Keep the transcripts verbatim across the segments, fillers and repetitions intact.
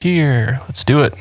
here. Let's do it.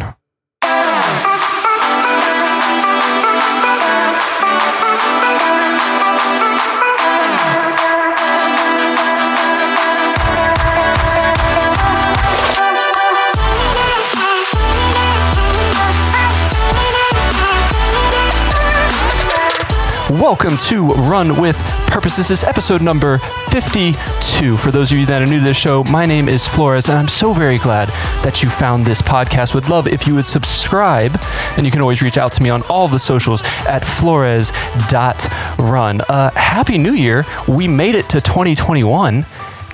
Welcome to Run With Purpose. This is episode number fifty-two. For those of you that are new to this show, my name is Flores, and I'm so very glad that you found this podcast. Would love if you would subscribe, and you can always reach out to me on all the socials at flores dot run. Uh, Happy New Year. We made it to twenty twenty-one.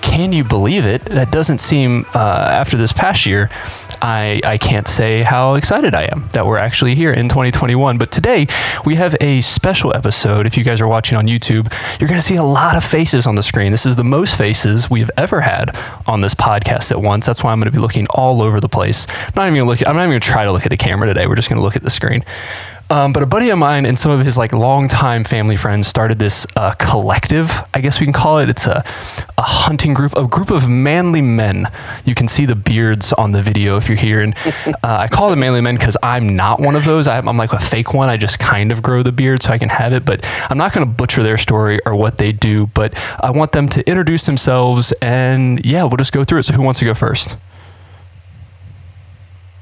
Can you believe it? That doesn't seem, uh, after this past year, I, I can't say how excited I am that we're actually here in twenty twenty-one. But today we have a special episode. If you guys are watching on YouTube, you're going to see a lot of faces on the screen. This is the most faces we've ever had on this podcast at once. That's why I'm going to be looking all over the place. I'm not even going to look, I'm not even going to try to look at the camera today. We're just going to look at the screen. Um, but a buddy of mine and some of his like longtime family friends started this uh, collective, I guess we can call it. It's a, a hunting group, a group of manly men. You can see the beards on the video if you're here. And uh, I call them manly men because I'm not one of those. I, I'm like a fake one. I just kind of grow the beard so I can have it. But I'm not going to butcher their story or what they do. But I want them to introduce themselves. And yeah, we'll just go through it. So who wants to go first?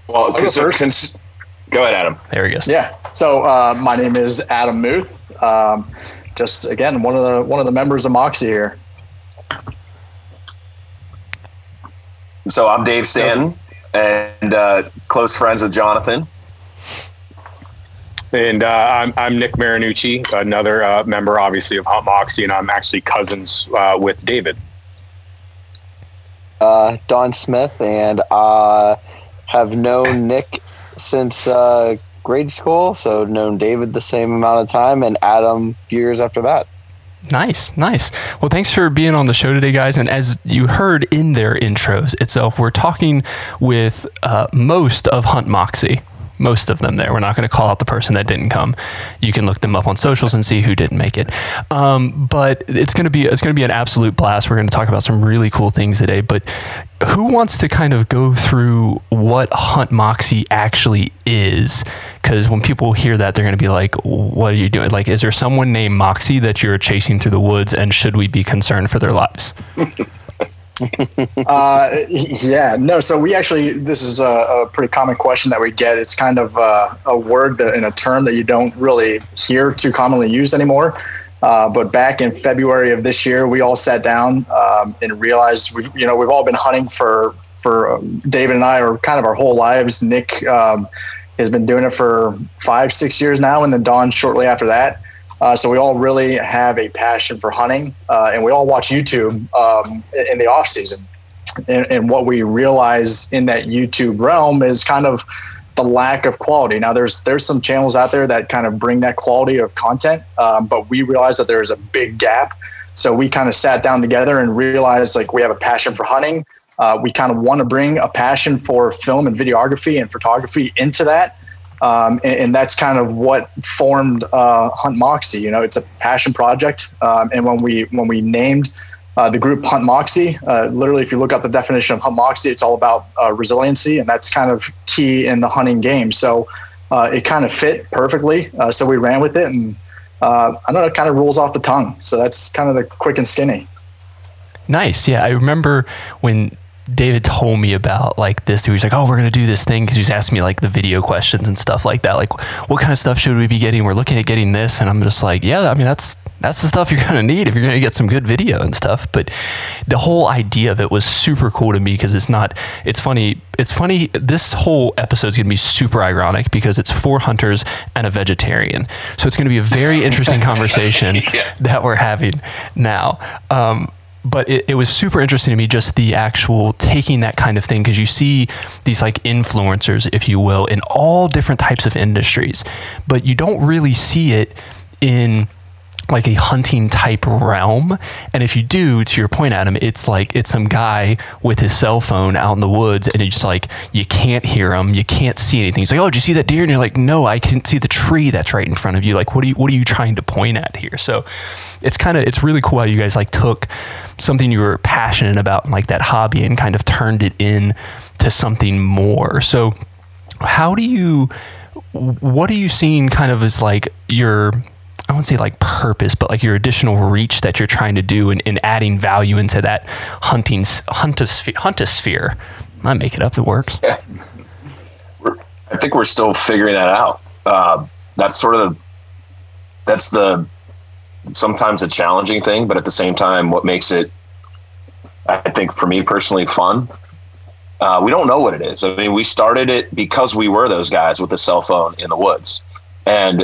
Well, I'll go first. Cons- Go ahead, Adam. There he goes. Yeah. So uh, my name is Adam Muth. Um, just again, one of the one of the members of Moxie here. So I'm Dave Stanton, and uh, close friends with Jonathan. And uh, I'm I'm Nick Marinucci, another uh, member, obviously, of Hunt Moxie, and I'm actually cousins uh, with David. Uh, Don Smith, and I have known Nick since uh grade school, so known David the same amount of time, and Adam a few years after that. Nice nice. Well, thanks for being on the show today, guys. And as you heard in their intros itself, we're talking with uh most of Hunt Moxie, most of them there. We're not going to call out the person that didn't come. You can look them up on socials and see who didn't make it. Um, but it's going to be, it's going to be an absolute blast. We're going to talk about some really cool things today, but who wants to kind of go through what Hunt Moxie actually is? Cause when people hear that, they're going to be like, what are you doing? Like, is there someone named Moxie that you're chasing through the woods, and should we be concerned for their lives? uh yeah no so we actually, this is a, a pretty common question that we get. It's kind of uh, a word that, and a term that you don't really hear too commonly used anymore, uh but back in February of this year, we all sat down um and realized we you know we've all been hunting for for um, David and I are kind of our whole lives. Nick um has been doing it for five six years now, and then Don shortly after that. Uh, so we all really have a passion for hunting, uh, and we all watch YouTube um, in the off season. And, and what we realize in that YouTube realm is kind of the lack of quality. Now, there's there's some channels out there that kind of bring that quality of content, um, but we realize that there is a big gap. So we kind of sat down together and realized, like, we have a passion for hunting. Uh, we kind of want to bring a passion for film and videography and photography into that. Um, and, and that's kind of what formed uh, Hunt Moxie. You know, it's a passion project. Um, and when we when we named uh, the group Hunt Moxie, uh, literally, if you look up the definition of Hunt Moxie, it's all about uh, resiliency, and that's kind of key in the hunting game. So uh, it kind of fit perfectly. Uh, so we ran with it, and uh, I don't know, it kind of rolls off the tongue. So that's kind of the quick and skinny. Nice. Yeah, I remember when David told me about like this, he was like, oh, we're going to do this thing. Cause he was asking me like the video questions and stuff like that. Like, what kind of stuff should we be getting? We're looking at getting this. And I'm just like, yeah, I mean, that's, that's the stuff you're going to need if you're going to get some good video and stuff. But the whole idea of it was super cool to me, cause it's not, it's funny. It's funny. This whole episode is going to be super ironic because it's four hunters and a vegetarian. So it's going to be a very interesting conversation yeah. that we're having now. Um, But it, it was super interesting to me, just the actual taking that kind of thing, because you see these like influencers, if you will, in all different types of industries, but you don't really see it in like a hunting type realm. And if you do, to your point, Adam, it's like, it's some guy with his cell phone out in the woods, and it's just like, you can't hear him. You can't see anything. He's like, oh, did you see that deer? And you're like, no, I can see the tree that's right in front of you. Like, what are you, what are you trying to point at here? So it's kind of, it's really cool how you guys like took something you were passionate about, and like that hobby, and kind of turned it in to something more. So how do you, what are you seeing kind of as like your, I wouldn't say like purpose, but like your additional reach that you're trying to do and, and adding value into that hunting, huntosphere, huntosphere. I make it up. It works. Yeah. We're, I think we're still figuring that out. Uh, that's sort of, the, that's the, sometimes a challenging thing, but at the same time, what makes it, I think for me personally, fun. Uh, we don't know what it is. I mean, we started it because we were those guys with a cell phone in the woods. And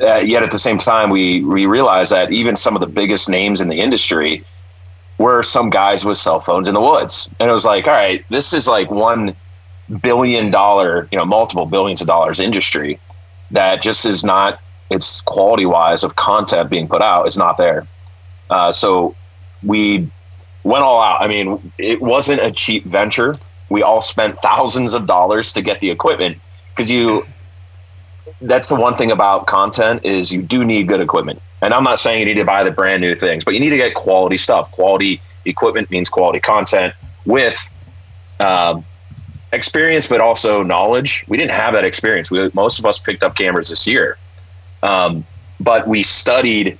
uh, yet at the same time, we, we realized that even some of the biggest names in the industry were some guys with cell phones in the woods. And it was like, all right, this is like one billion dollar, you know, multiple billions of dollars industry that just is not, it's quality wise of content being put out. It's not there. Uh, so we went all out. I mean, it wasn't a cheap venture. We all spent thousands of dollars to get the equipment because you, that's the one thing about content is you do need good equipment. And I'm not saying you need to buy the brand new things, but you need to get quality stuff. Quality equipment means quality content with, um, experience, but also knowledge. We didn't have that experience. We, most of us picked up cameras this year. Um, but we studied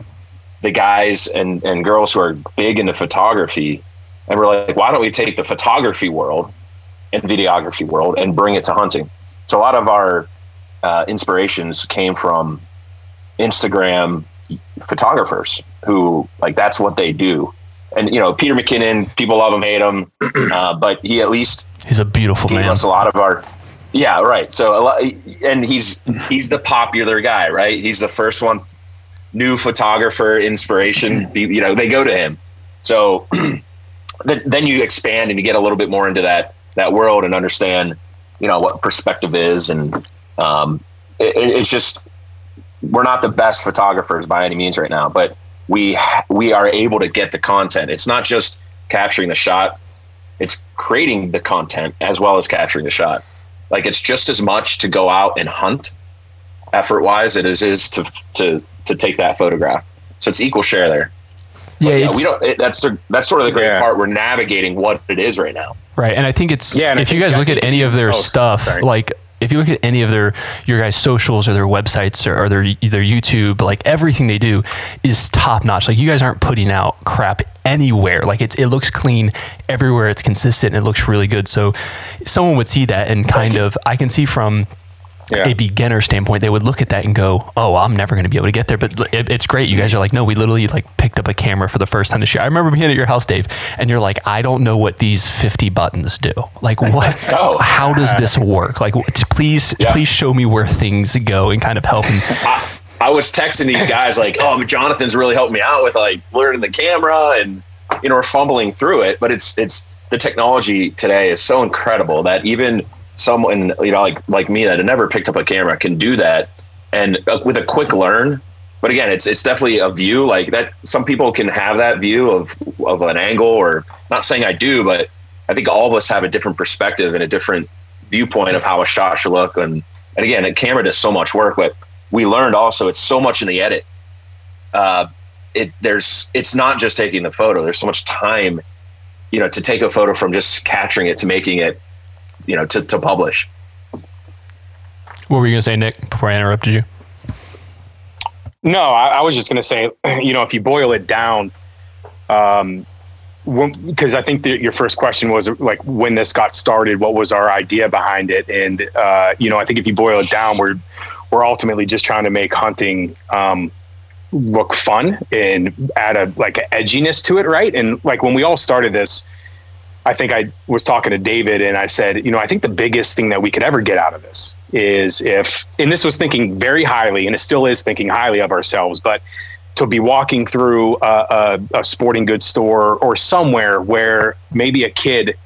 the guys and, and girls who are big into photography, and we're like, why don't we take the photography world and videography world and bring it to hunting? So a lot of our uh, inspirations came from Instagram photographers who, like, that's what they do. And, you know, Peter McKinnon, people love him, hate him, uh, but he at least... He's a beautiful man. He loves a lot of our... Yeah, right. So, a lot, and he's he's the popular guy, right? He's the first one, new photographer inspiration. You know, they go to him. So then you expand and you get a little bit more into that that world and understand, you know, what perspective is, and um, it, it's just we're not the best photographers by any means right now, but we we are able to get the content. It's not just capturing the shot; it's creating the content as well as capturing the shot. Like, it's just as much to go out and hunt effort-wise as it is to to to take that photograph. So it's equal share there. Yeah, but, yeah we don't. It, that's the, that's sort of the great yeah. part. We're navigating what it is right now. Right, and I think it's yeah, if you guys look at any of their oh, stuff, sorry. like if you look at any of their your guys' socials or their websites or, or their their YouTube, like everything they do is top notch. Like, you guys aren't putting out crap anywhere. Like, it's, it looks clean everywhere. It's consistent. And it looks really good. So someone would see that and kind of, I can see from yeah. a beginner standpoint, they would look at that and go, oh, well, I'm never going to be able to get there. But it, it's great. You guys are like, no, we literally like picked up a camera for the first time this year. I remember being at your house, Dave, and you're like, I don't know what these fifty buttons do. Like, what, oh. how does this work? Like, please, yeah. please show me where things go and kind of help me. I, I was texting these guys like, oh, Jonathan's really helped me out with like learning the camera, and, you know, we're fumbling through it, but it's, it's the technology today is so incredible that even someone, you know, like, like me that had never picked up a camera can do that. And uh, with a quick learn, but again, it's, it's definitely a view like that. Some people can have that view of, of an angle, or not saying I do, but I think all of us have a different perspective and a different viewpoint of how a shot should look. And, and again, a camera does so much work, but we learned also it's so much in the edit. Uh, it there's it's not just taking the photo. There's so much time, you know, to take a photo from just capturing it to making it, you know, to, to publish. What were you gonna say, Nick, before I interrupted you? No, I, I was just gonna say, you know, if you boil it down, um, because I think that your first question was like, when this got started, what was our idea behind it? And uh, you know, I think if you boil it down, we're we're ultimately just trying to make hunting um, look fun and add a like an edginess to it, right? And like when we all started this, I think I was talking to David and I said, you know, I think the biggest thing that we could ever get out of this is if, and this was thinking very highly, and it still is thinking highly of ourselves, but to be walking through a, a, a sporting goods store or somewhere where maybe a kid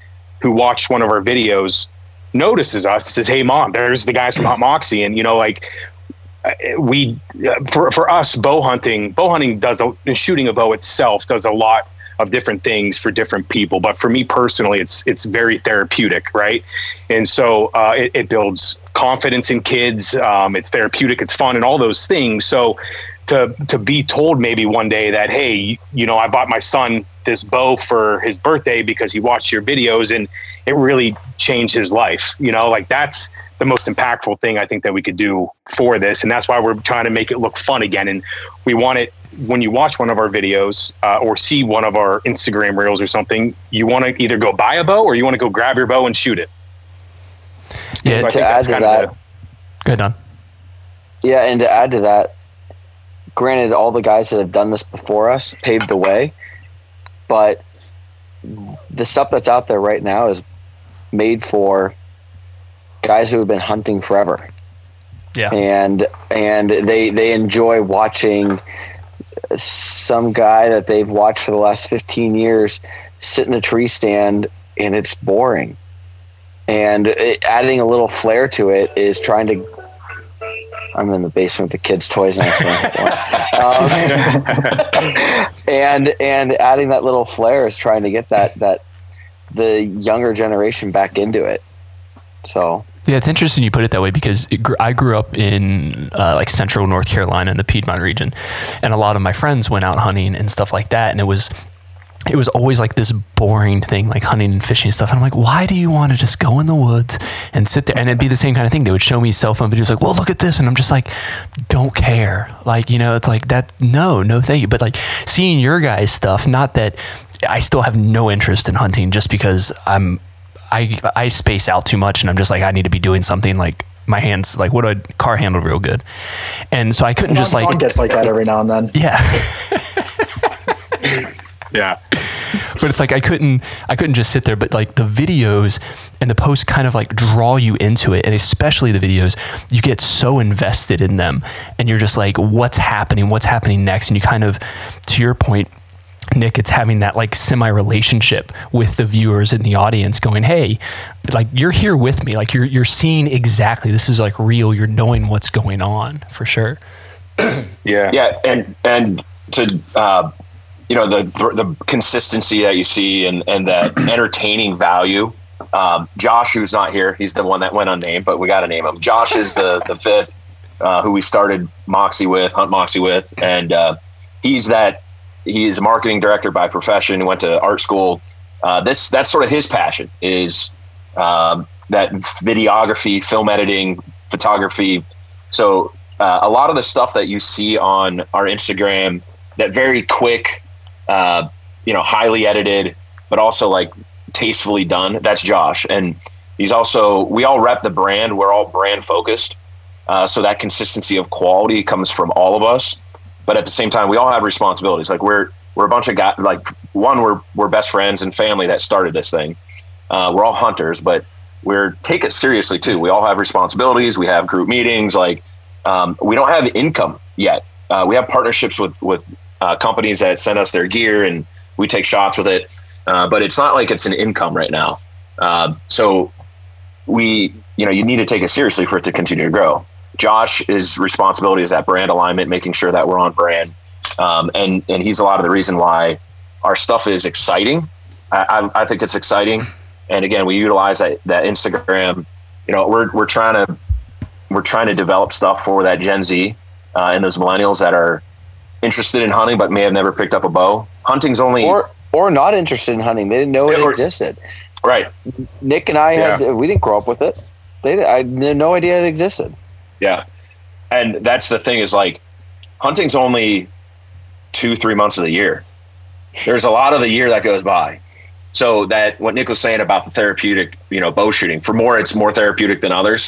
who watched one of our videos notices us, says, hey mom, there's the guys from Hunt Moxie. And, you know, like we, for, for us, bow hunting, bow hunting does, a, and shooting a bow itself does a lot of different things for different people. But for me personally, it's, it's very therapeutic. Right. And so uh, it, it builds confidence in kids. Um, it's therapeutic, it's fun, and all those things. So to, to be told maybe one day that, hey, you know, I bought my son this bow for his birthday because he watched your videos and it really changed his life. You know, like that's the most impactful thing I think that we could do for this. And that's why we're trying to make it look fun again. And we want it, when you watch one of our videos uh, or see one of our Instagram reels or something, you want to either go buy a bow or you want to go grab your bow and shoot it. Yeah. So I to add to that. Go ahead, Don. Yeah. And to add to that, granted, all the guys that have done this before us paved the way, but the stuff that's out there right now is made for guys who have been hunting forever. Yeah. And and they they enjoy watching some guy that they've watched for the last fifteen years sit in a tree stand, and it's boring. And it, adding a little flair to it is trying to I'm in the basement with the kids' toys next um, and and adding that little flair is trying to get that that the younger generation back into it. So yeah, it's interesting you put it that way because it gr- I grew up in uh, like central North Carolina in the Piedmont region, and a lot of my friends went out hunting and stuff like that, and it was. It was always like this boring thing, like hunting and fishing and stuff. And I'm like, why do you want to just go in the woods and sit there? And it'd be the same kind of thing. They would show me cell phone videos like, well, look at this. And I'm just like, don't care. Like, you know, it's like that. No, no, thank you. But like seeing your guys' stuff, not that I still have no interest in hunting just because I'm, I, I space out too much and I'm just like, I need to be doing something like my hands, like what do I car handle real good. And so I couldn't just like, Don gets like that every now and then. Yeah. Yeah. But it's like, I couldn't, I couldn't just sit there, but like the videos and the posts kind of like draw you into it. And especially the videos, you get so invested in them and you're just like, what's happening, what's happening next. And you kind of, to your point, Nick, it's having that like semi relationship with the viewers and the audience going, hey, like you're here with me. Like you're, you're seeing exactly, this is like real. You're knowing what's going on for sure. Yeah. Yeah. And, and to, uh, you know, the the consistency that you see and, and that entertaining value. Um, Josh, who's not here, he's the one that went unnamed, but we got to name him. Josh is the, the fifth uh, who we started Moxie with, Hunt Moxie with. And uh, he's that, he's a marketing director by profession, went to art school. Uh, this that's sort of his passion is um, that videography, film editing, photography. So uh, a lot of the stuff that you see on our Instagram, that very quick, Uh, you know, highly edited, but also like tastefully done. That's Josh. And he's also, we all rep the brand. We're all brand focused. Uh, so that consistency of quality comes from all of us. But at the same time, we all have responsibilities. Like we're, we're a bunch of guys, like one, we're, we're best friends and family that started this thing. Uh, we're all hunters, but we're take it seriously too. We all have responsibilities. We have group meetings. Like um, we don't have income yet. Uh, we have partnerships with, with, Uh, companies that send us their gear and we take shots with it. Uh, but it's not like it's an income right now. Uh, so we, you know, you need to take it seriously for it to continue to grow. Josh's responsibility is that brand alignment, making sure that we're on brand. Um, and, and he's a lot of the reason why our stuff is exciting. I, I, I think it's exciting. And again, we utilize that, that Instagram, you know, we're, we're trying to, we're trying to develop stuff for that Gen Z uh, and those millennials that are interested in hunting but may have never picked up a bow. Hunting's only or or not interested in hunting. They didn't know it or, existed. Right. Nick and I yeah. had we didn't grow up with it. They I had no idea it existed. Yeah. And that's the thing is like hunting's only two, three months of the year. There's a lot of the year that goes by. So that what Nick was saying about the therapeutic, you know, bow shooting, for more it's more therapeutic than others.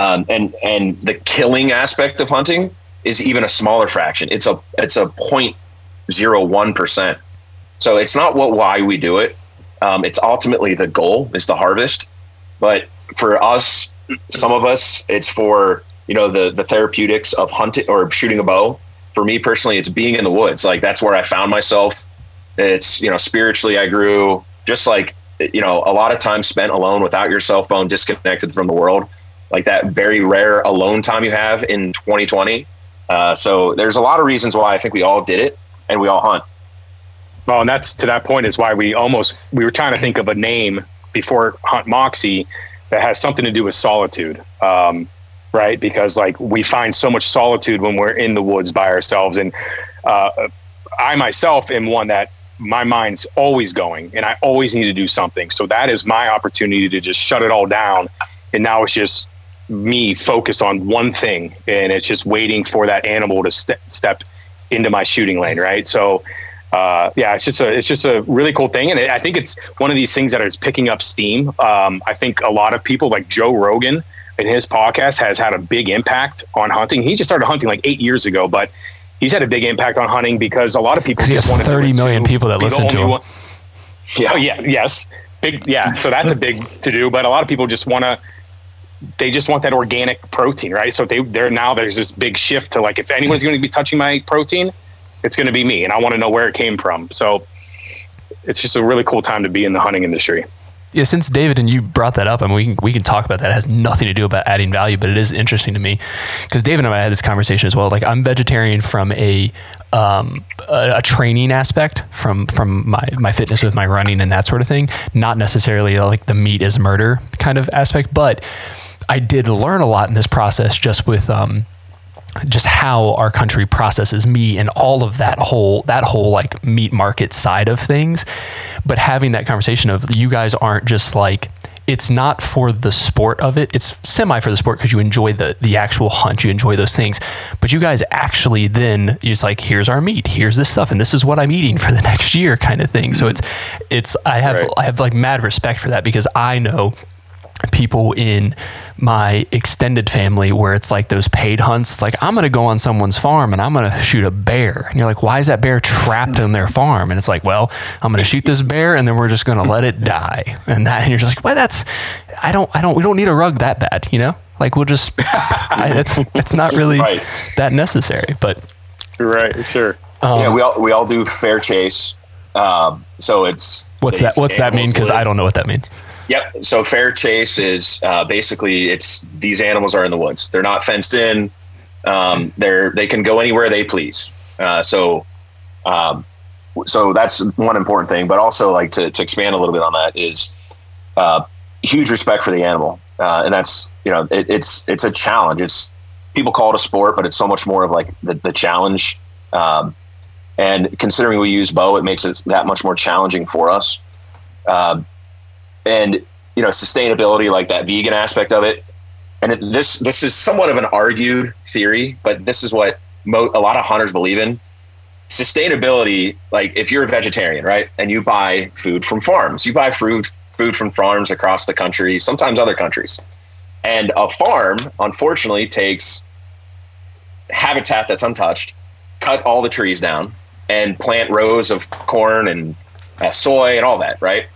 Um and, and the killing aspect of hunting is even a smaller fraction. It's a it's a zero point zero one percent. So it's not what why we do it. Um, it's ultimately the goal is the harvest. But for us, some of us, it's for, you know, the the therapeutics of hunting or shooting a bow. For me personally, it's being in the woods. Like that's where I found myself. It's, you know, spiritually I grew, just like, you know, a lot of time spent alone without your cell phone, disconnected from the world. Like that very rare alone time you have in twenty twenty. Uh, so there's a lot of reasons why I think we all did it and we all hunt. Well, and that's to that point is why we almost, we were trying to think of a name before Hunt Moxie that has something to do with solitude. Um, right. Because like we find so much solitude when we're in the woods by ourselves. And uh, I myself am one that my mind's always going and I always need to do something. So that is my opportunity to just shut it all down. And now it's just me focus on one thing, and it's just waiting for that animal to step, step into my shooting lane. Right. So, uh, yeah, it's just a, it's just a really cool thing. And it, I think it's one of these things that is picking up steam. Um, I think a lot of people like Joe Rogan and his podcast has had a big impact on hunting. He just started hunting like eight years ago, but he's had a big impact on hunting because a lot of people just want to thirty million people that listen to him. Yeah. Oh yeah. Yes. Big. Yeah. So that's a big to do, but a lot of people just want to, they just want that organic protein, right? So they, they're now there's this big shift to like, if anyone's going to be touching my protein, it's going to be me. And I want to know where it came from. So it's just a really cool time to be in the hunting industry. Yeah. Since David and you brought that up, I mean, we can, we can talk about that. It has nothing to do about adding value, but it is interesting to me because David and I had this conversation as well. Like I'm vegetarian from a, um, a, a training aspect from, from my, my fitness with my running and that sort of thing, not necessarily like the meat is murder kind of aspect, but I did learn a lot in this process just with, um, just how our country processes meat and all of that whole, that whole like meat market side of things. But having that conversation of you guys aren't just like, it's not for the sport of it. It's semi for the sport because you enjoy the, the actual hunt. You enjoy those things, but you guys actually then it's like, here's our meat, here's this stuff. And this is what I'm eating for the next year kind of thing. So it's, it's, I have, right. I have like mad respect for that because I know people in my extended family where it's like those paid hunts, like I'm going to go on someone's farm and I'm going to shoot a bear. And you're like, why is that bear trapped on their farm? And it's like, well, I'm going to shoot this bear and then we're just going to let it die. And that, and you're just like, well, that's, I don't, I don't, we don't need a rug that bad. You know, like we'll just, I, it's, it's not really right. that necessary, but. You're right. Sure. Um, yeah. We all, we all do fair chase. Um, so it's. What's it's that, what's that mean? Cause I don't know what that means. Yep. So fair chase is uh, basically it's these animals are in the woods. They're not fenced in. Um, they're they can go anywhere they please. Uh, so, um, so that's one important thing. But also, like to, to expand a little bit on that is uh, huge respect for the animal, uh, and that's you know it, it's it's a challenge. It's people call it a sport, but it's so much more of like the the challenge. Um, and considering we use bow, it makes it that much more challenging for us. Uh, And, you know, sustainability, like that vegan aspect of it. And it, this this is somewhat of an argued theory, but this is what mo- a lot of hunters believe in. Sustainability, like if you're a vegetarian, right, and you buy food from farms, you buy food, food from farms across the country, sometimes other countries. And a farm, unfortunately, takes habitat that's untouched, cut all the trees down, and plant rows of corn and uh, soy and all that, right?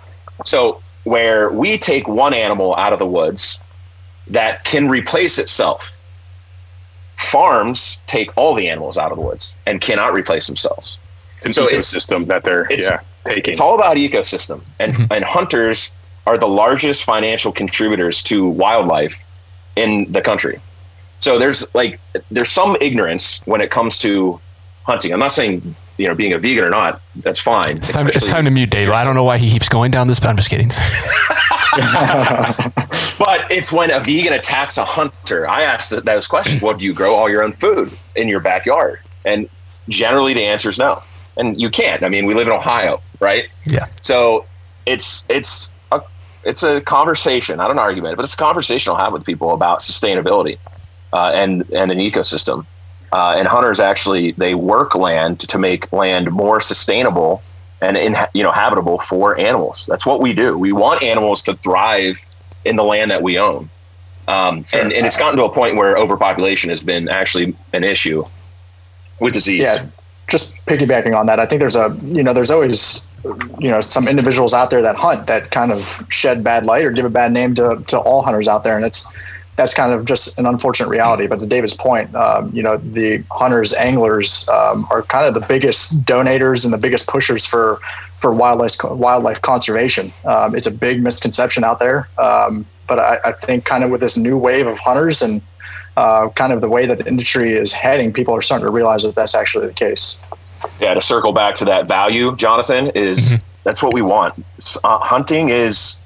So where we take one animal out of the woods that can replace itself. Farms take all the animals out of the woods and cannot replace themselves. It's an so ecosystem it's, that they're it's, yeah, taking. It's all about ecosystem. And mm-hmm. and hunters are the largest financial contributors to wildlife in the country. So there's like there's some ignorance when it comes to hunting. I'm not saying you know, being a vegan or not, that's fine. It's time, it's time to mute Dave. I don't know why he keeps going down this, but I'm just kidding. But it's when a vegan attacks a hunter. I asked those questions. Well, do you grow all your own food in your backyard? And generally the answer is no. And you can't. I mean, we live in Ohio, right? Yeah. So it's, it's, a, it's a conversation, not an argument, but it's a conversation I'll have with people about sustainability uh, and, and an ecosystem. Uh, and hunters actually, they work land to make land more sustainable and, in, you know, habitable for animals. That's what we do. We want animals to thrive in the land that we own. Um, sure. and, and it's gotten to a point where overpopulation has been actually an issue with disease. Yeah, just piggybacking on that, I think there's a, you know, there's always, you know, some individuals out there that hunt that kind of shed bad light or give a bad name to, to all hunters out there. And it's, that's kind of just an unfortunate reality. But to David's point, um, you know, the hunters, anglers um, are kind of the biggest donators and the biggest pushers for, for wildlife wildlife conservation. Um, it's a big misconception out there. Um, but I, I think kind of with this new wave of hunters and uh, kind of the way that the industry is heading, people are starting to realize that that's actually the case. Yeah, to circle back to that value, Jonathan, is mm-hmm. that's what we want. Uh, hunting is...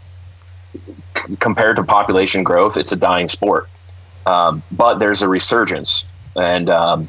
compared to population growth, it's a dying sport. Um, but there's a resurgence. And um,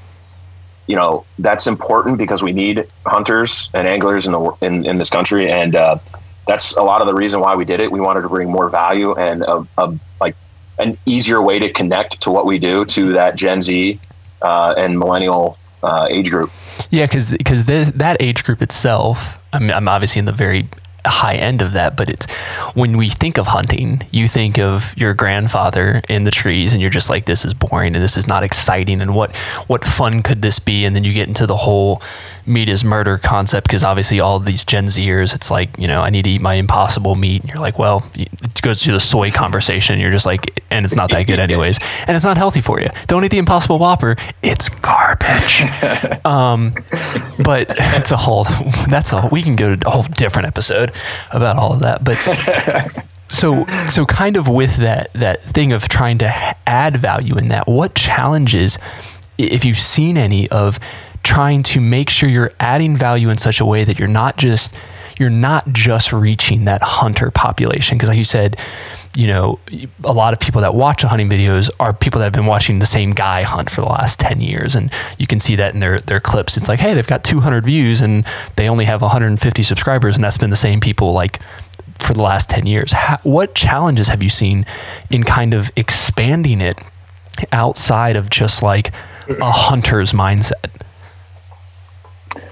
you know, that's important because we need hunters and anglers in the in, in this country, and uh, that's a lot of the reason why we did it. We wanted to bring more value and a, a like an easier way to connect to what we do to that Gen Z uh, and millennial uh, age group. Yeah, because because that age group itself, I mean, I'm obviously in the very high end of that, but it's when we think of hunting, you think of your grandfather in the trees and you're just like, this is boring and this is not exciting and what what fun could this be? And then you get into the whole meat is murder concept, because obviously all these Gen Zers, it's like, you know, I need to eat my impossible meat, and you're like, well, it goes to the soy conversation and you're just like, and it's not that good anyways, and it's not healthy for you. Don't eat the Impossible Whopper, it's garbage. um but it's a whole that's a we can go to a whole different episode about all of that, but so so kind of with that that thing of trying to add value in that, what challenges, if you've seen any, of trying to make sure you're adding value in such a way that you're not just you're not just reaching that hunter population? Because like you said, you know, a lot of people that watch the hunting videos are people that have been watching the same guy hunt for the last ten years. And you can see that in their, their clips. It's like, hey, they've got two hundred views and they only have one hundred fifty subscribers. And that's been the same people like for the last ten years. How, what challenges have you seen in kind of expanding it outside of just like a hunter's mindset?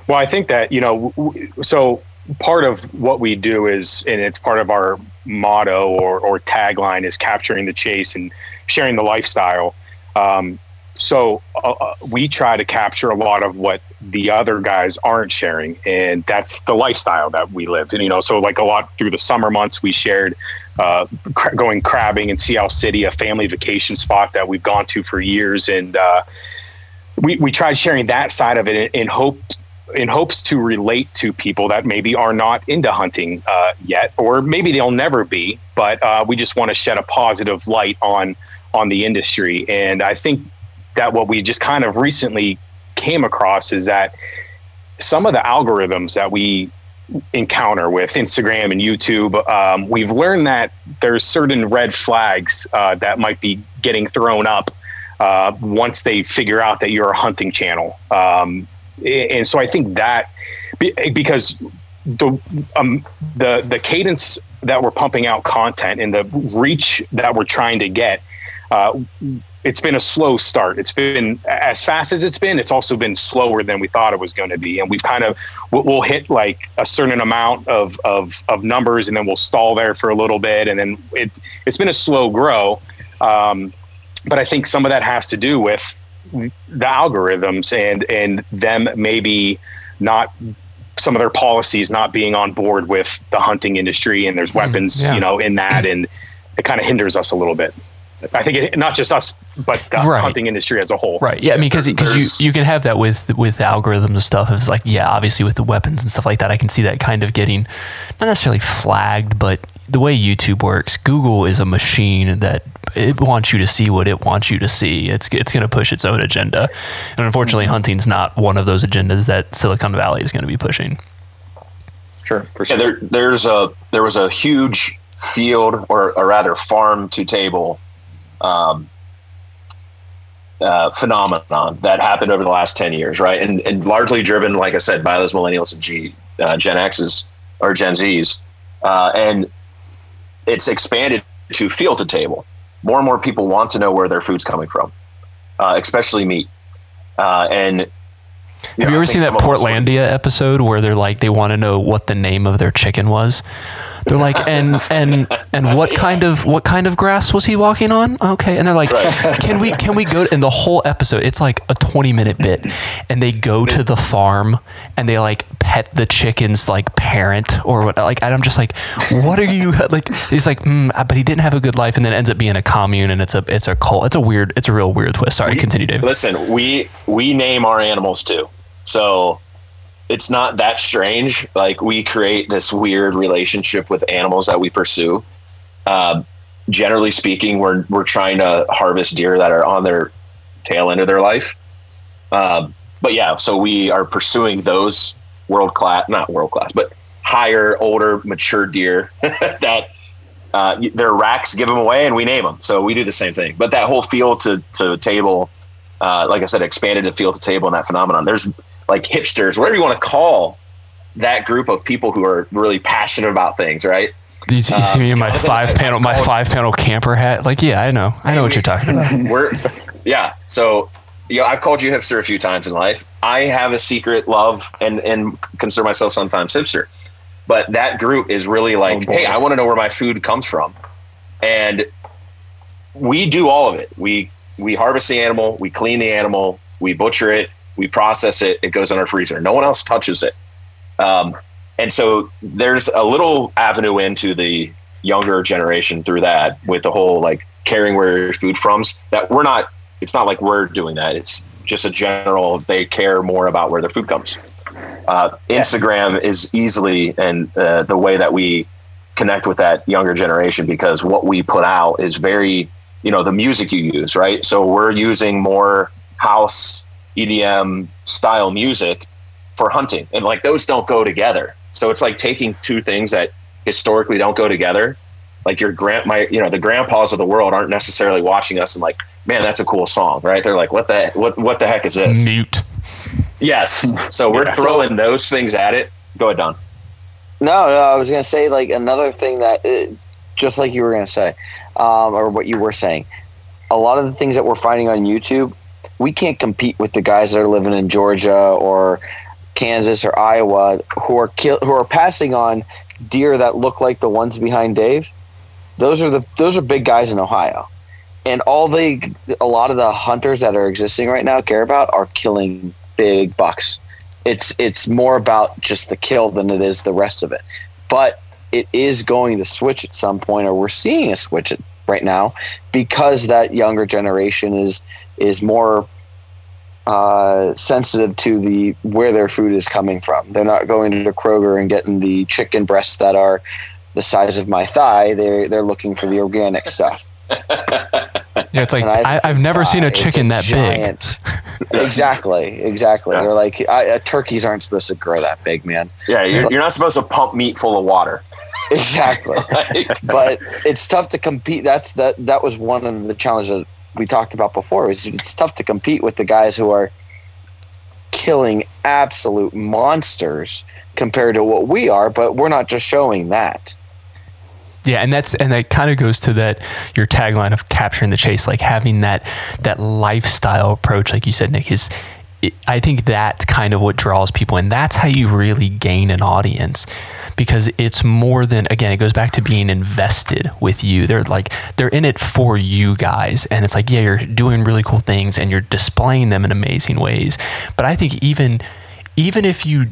Well, I think that, you know, w- so part of what we do is, and it's part of our motto or, or tagline, is capturing the chase and sharing the lifestyle. Um, so uh, we try to capture a lot of what the other guys aren't sharing, and that's the lifestyle that we live. And, you know, so like a lot through the summer months, we shared uh, cra- going crabbing in Seattle City, a family vacation spot that we've gone to for years. And uh, we, we tried sharing that side of it in, in hope in hopes to relate to people that maybe are not into hunting uh, yet, or maybe they'll never be, but uh, we just want to shed a positive light on, on the industry. And I think that what we just kind of recently came across is that some of the algorithms that we encounter with Instagram and YouTube, um, we've learned that there's certain red flags uh, that might be getting thrown up uh, once they figure out that you're a hunting channel. Um, And so I think that because the um, the the cadence that we're pumping out content and the reach that we're trying to get, uh, it's been a slow start. It's been as fast as it's been. It's also been slower than we thought it was going to be. And we've kind of we'll hit like a certain amount of of, of numbers, and then we'll stall there for a little bit. And then it it's been a slow grow. Um, but I think some of that has to do with the algorithms and and them maybe not, some of their policies not being on board with the hunting industry, and there's weapons, mm, yeah. you know, in that, and it kind of hinders us a little bit. I think it, not just us, but the right. hunting industry as a whole. Right. Yeah. I mean, because you, you can have that with with algorithms and stuff. It's like, yeah, obviously with the weapons and stuff like that, I can see that kind of getting not necessarily flagged, but the way YouTube works, Google is a machine that it wants you to see what it wants you to see. It's it's going to push its own agenda. And unfortunately, mm-hmm. hunting's not one of those agendas that Silicon Valley is going to be pushing. Sure. For sure. Yeah, there, there's a, there was a huge field or, or rather farm to table um, uh, phenomenon that happened over the last ten years, right? And, and largely driven, like I said, by those millennials and G, uh, Gen X's or Gen Z's. Uh, and it's expanded to field to table. More and more people want to know where their food's coming from, uh, especially meat. Uh, and have you, know, you ever seen that Portlandia episode where they're like, they want to know what the name of their chicken was? They're like, and and and what kind of what kind of grass was he walking on? Okay, and they're like, right. can we can we go? To, and the whole episode, it's like a twenty minute bit, and they go to the farm and they like pet the chicken's like parent or what? Like, and I'm just like, what are you like? He's like, mm, but he didn't have a good life, and then ends up being a commune, and it's a it's a cult. It's a weird, it's a real weird twist. Sorry, we, continue, Dave. Listen, we we name our animals too, so. It's not that strange. Like, we create this weird relationship with animals that we pursue. Uh, generally speaking, we're we're trying to harvest deer that are on their tail end of their life. Uh, but yeah, so we are pursuing those world class, not world class, but higher, older, mature deer that uh, their racks give them away and we name them. So we do the same thing. But that whole field to to table uh, like I said, expanded to field to table and that phenomenon. There's like hipsters, whatever you want to call that group of people who are really passionate about things, right? You, you um, see me in my five panel, my five panel camper hat. Like, yeah, I know, I know what you're talking about. We're, yeah. So, you know, I've called you hipster a few times in life. I have a secret love and, and consider myself sometimes hipster, but that group is really like, oh, hey, I want to know where my food comes from. And we do all of it. We, we harvest the animal, we clean the animal, we butcher it, we process it. It goes in our freezer. No one else touches it. Um, And so there's a little avenue into the younger generation through that, with the whole like caring where your food comes, that we're not, it's not like we're doing that. It's just a general, they care more about where their food comes. Uh, Instagram is easily and uh, the way that we connect with that younger generation, because what we put out is very, you know, the music you use, right? So we're using more house E D M style music for hunting, and like those don't go together. So it's like taking two things that historically don't go together. Like your grand, my, you know, the grandpas of the world aren't necessarily watching us and like, man, that's a cool song, right? They're like, what the, what, what the heck is this? Mute. Yes. So we're yeah. throwing those things at it. Go ahead, Don. No, no, I was going to say like another thing that, uh, just like you were going to say, um, or what you were saying, a lot of the things that we're finding on YouTube, we can't compete with the guys that are living in Georgia or Kansas or Iowa who are kill, who are passing on deer that look like the ones behind Dave. Those are the those are big guys in Ohio, and all the a lot of the hunters that are existing right now care about are killing big bucks. It's it's more about just the kill than it is the rest of it. But it is going to switch at some point, or we're seeing a switch at, right now, because that younger generation is is more uh sensitive to the where their food is coming from. They're not going to Kroger and getting the chicken breasts that are the size of my thigh. They're they're looking for the organic stuff. Yeah, it's like I, I've never seen a chicken that giant. big. exactly exactly yeah. They're like, I, uh, turkeys aren't supposed to grow that big, man. Yeah, you're, like, you're not supposed to pump meat full of water. Exactly. Like, but it's tough to compete. That's that that was one of the challenges that we talked about before. Is it's tough to compete with the guys who are killing absolute monsters compared to what we are, but we're not just showing that. Yeah, and that's and that kind of goes to that your tagline of capturing the chase, like having that that lifestyle approach, like you said, Nick, is it, I think that's kind of what draws people, and that's how you really gain an audience. Because it's more than, again, it goes back to being invested with you. They're like, they're in it for you guys. And it's like, yeah, you're doing really cool things and you're displaying them in amazing ways. But I think even, even if you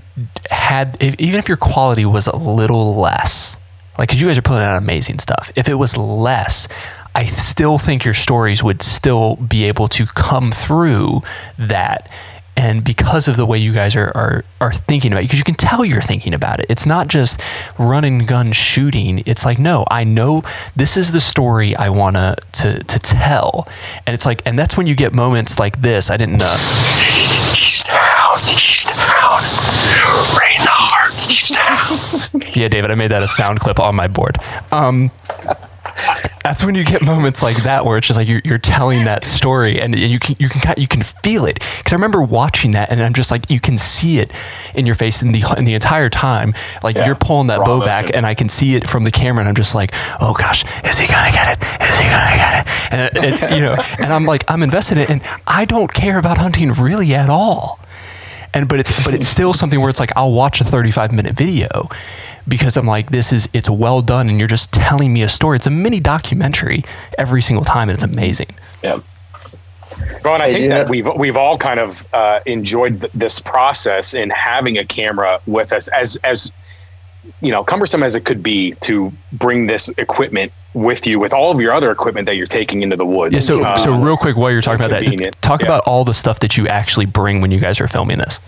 had, if, even if your quality was a little less, like, cause you guys are putting out amazing stuff. If it was less, I still think your stories would still be able to come through that. And because of the way you guys are, are are thinking about it, because you can tell you're thinking about it. It's not just run and gun shooting. It's like, no, I know this is the story I want to to tell. And it's like, and that's when you get moments like this. I didn't know. He's down, he's down. Reynard, he's down. Yeah, David, I made that a sound clip on my board. Um... That's when you get moments like that, where it's just like you're, you're telling that story, and, and you can you can you can feel it. Because I remember watching that, and I'm just like, you can see it in your face in the in the entire time. Like yeah. You're pulling that Raw bow motion. back, and I can see it from the camera, and I'm just like, oh gosh, is he gonna get it? Is he gonna get it? And it, it, you know, and I'm like, I'm invested in it, and I don't care about hunting really at all. And but it's but it's still something where it's like I'll watch a thirty-five minute video, because I'm like, this is, it's well done, and you're just telling me a story. It's a mini documentary every single time, and it's amazing. Yeah. Well, and I think yeah. that we've we've all kind of uh, enjoyed th- this process in having a camera with us, as as you know, cumbersome as it could be to bring this equipment with you, with all of your other equipment that you're taking into the woods. Yeah, so, um, so real quick, while you're talking about that, talk yeah. about all the stuff that you actually bring when you guys are filming this.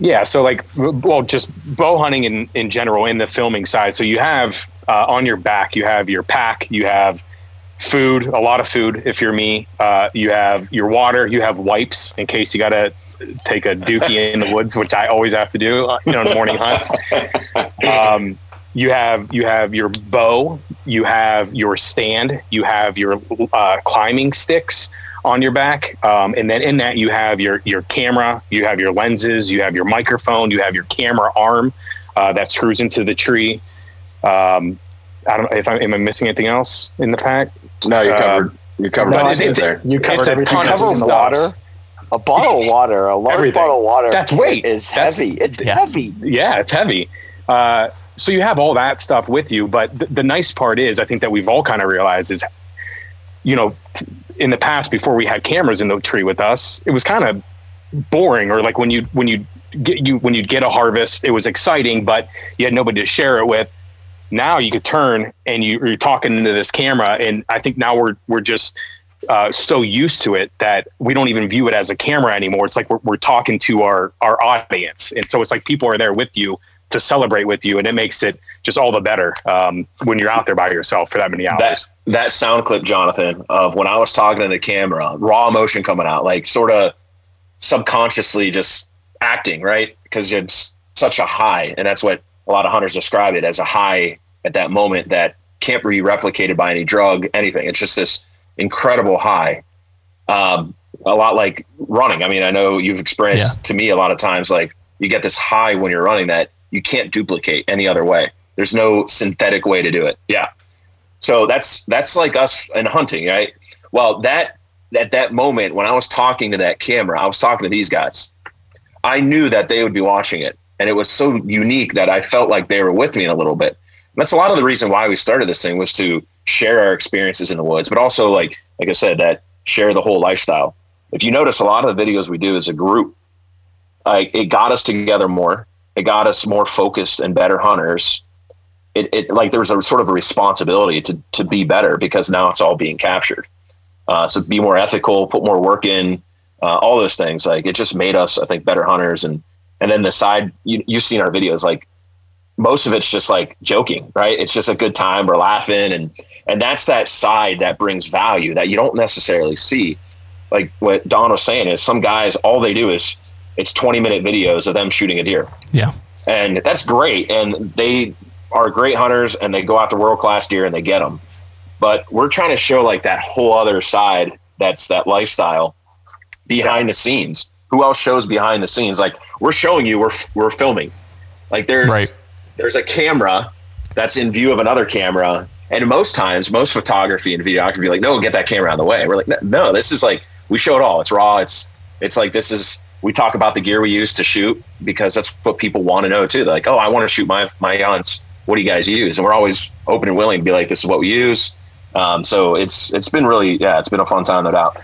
Yeah. So like, well, just bow hunting in, in general, in the filming side. So you have, uh, on your back, you have your pack, you have food, a lot of food. If you're me, uh, you have your water, you have wipes in case you got to take a dookie in the woods, which I always have to do, you know, in morning hunts. Um, You have you have your bow, you have your stand, you have your uh, climbing sticks on your back, um, and then in that you have your your camera, you have your lenses, you have your microphone, you have your camera arm uh, that screws into the tree. Um, I don't know if I'm am I missing anything else in the pack? No, you covered. Uh, you covered. No, it, it, there. You covered everything. You covered water. A bottle of water, a large everything. bottle of water. That's weight. It's heavy. It's yeah. heavy. Yeah, it's heavy. Uh, so you have all that stuff with you. But th- the nice part is, I think that we've all kind of realized is, you know, in the past, before we had cameras in the tree with us, it was kind of boring. Or like when you when you get you when you'd get a harvest, it was exciting, but you had nobody to share it with. Now you could turn and you, you're talking into this camera, and I think now we're we're just. Uh, so used to it that we don't even view it as a camera anymore. It's like we're we're talking to our, our audience. And so it's like people are there with you to celebrate with you. And it makes it just all the better um, when you're out there by yourself for that many hours. That, that sound clip, Jonathan, of when I was talking to the camera, raw emotion coming out, like sort of subconsciously just acting, right? Because you had such a high. And that's what a lot of hunters describe it as, a high at that moment that can't be replicated by any drug, anything. It's just this incredible high, um a lot like running. I mean, I know you've experienced yeah. to me a lot of times, like you get this high when you're running that you can't duplicate any other way. There's no synthetic way to do it. Yeah. So that's that's like us in hunting, right? Well, that at that moment when I was talking to that camera, I was talking to these guys. I knew that they would be watching it, and it was so unique that I felt like they were with me in a little bit. And that's a lot of the reason why we started this thing, was to share our experiences in the woods, but also like like I said, that share the whole lifestyle. If you notice, a lot of the videos we do as a group, like it got us together more. It got us more focused and better hunters. It, it like there was a sort of a responsibility to to be better, because now it's all being captured. Uh, so be more ethical, put more work in, uh, all those things. Like it just made us, I think, better hunters. And and then the side you you've seen our videos, like most of it's just like joking, right? It's just a good time. We're laughing. And, and that's that side that brings value that you don't necessarily see. Like what Don was saying is, some guys, all they do is it's twenty minute videos of them shooting a deer. Yeah. And that's great. And they are great hunters, and they go out to world-class deer and they get them. But we're trying to show like that whole other side. That's that lifestyle behind yeah. the scenes. Who else shows behind the scenes? Like we're showing you, we're, we're filming. Like there's, right. There's a camera that's in view of another camera. And most times, most photography and videography, like, no, get that camera out of the way. We're like, no, this is like, we show it all. It's raw. It's, it's like, this is, we talk about the gear we use to shoot, because that's what people want to know too. They're like, oh, I want to shoot my, my hunts. What do you guys use? And we're always open and willing to be like, this is what we use. Um, so it's, it's been really, yeah, it's been a fun time, no doubt.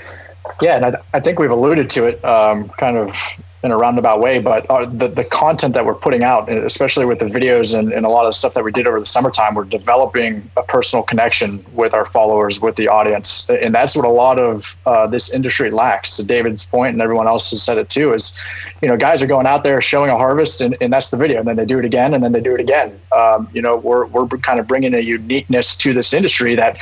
Yeah. And I, I think we've alluded to it, um, kind of, in a roundabout way, but uh, the, the content that we're putting out, especially with the videos and, and a lot of the stuff that we did over the summertime, we're developing a personal connection with our followers, with the audience. And that's what a lot of uh, this industry lacks. To David's point, and everyone else has said it too, is, you know, guys are going out there showing a harvest, and, and that's the video. And then they do it again, and then they do it again. Um, you know, we're, we're kind of bringing a uniqueness to this industry that,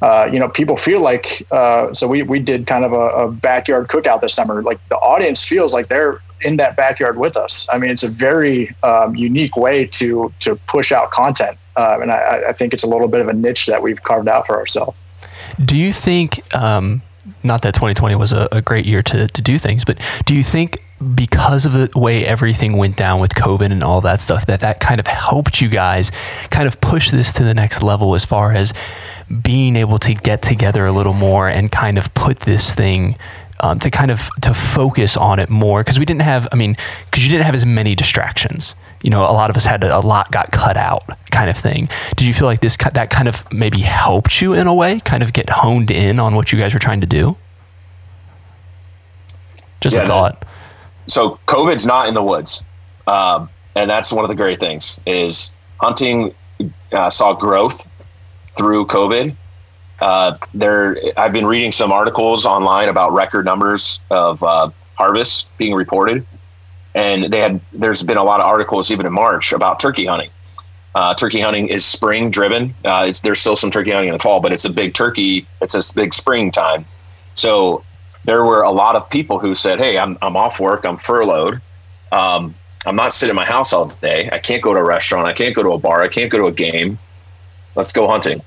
Uh, you know, people feel like, uh, so we, we did kind of a, a backyard cookout this summer. Like the audience feels like they're in that backyard with us. I mean, it's a very um, unique way to, to push out content. Uh, and I, I think it's a little bit of a niche that we've carved out for ourselves. Do you think, um, not that twenty twenty was a, a great year to, to do things, but do you think because of the way everything went down with COVID and all that stuff, that that kind of helped you guys kind of push this to the next level as far as being able to get together a little more and kind of put this thing um, to kind of to focus on it more? Because we didn't have, I mean, because you didn't have as many distractions. You know, a lot of us had to, a lot got cut out kind of thing. Did you feel like this that kind of maybe helped you in a way, kind of get honed in on what you guys were trying to do? Just yeah, a thought. That, so COVID's not in the woods. Um, and that's one of the great things is hunting uh, saw growth through COVID. Uh, there, I've been reading some articles online about record numbers of uh, harvests being reported, and they had. There's been a lot of articles even in March about turkey hunting. Uh, turkey hunting is spring driven. Uh, it's, there's still some turkey hunting in the fall, but it's a big turkey. It's a big spring time. So there were a lot of people who said, "Hey, I'm I'm off work. I'm furloughed. Um, I'm not sitting in my house all day. I can't go to a restaurant. I can't go to a bar. I can't go to a game. Let's go hunting.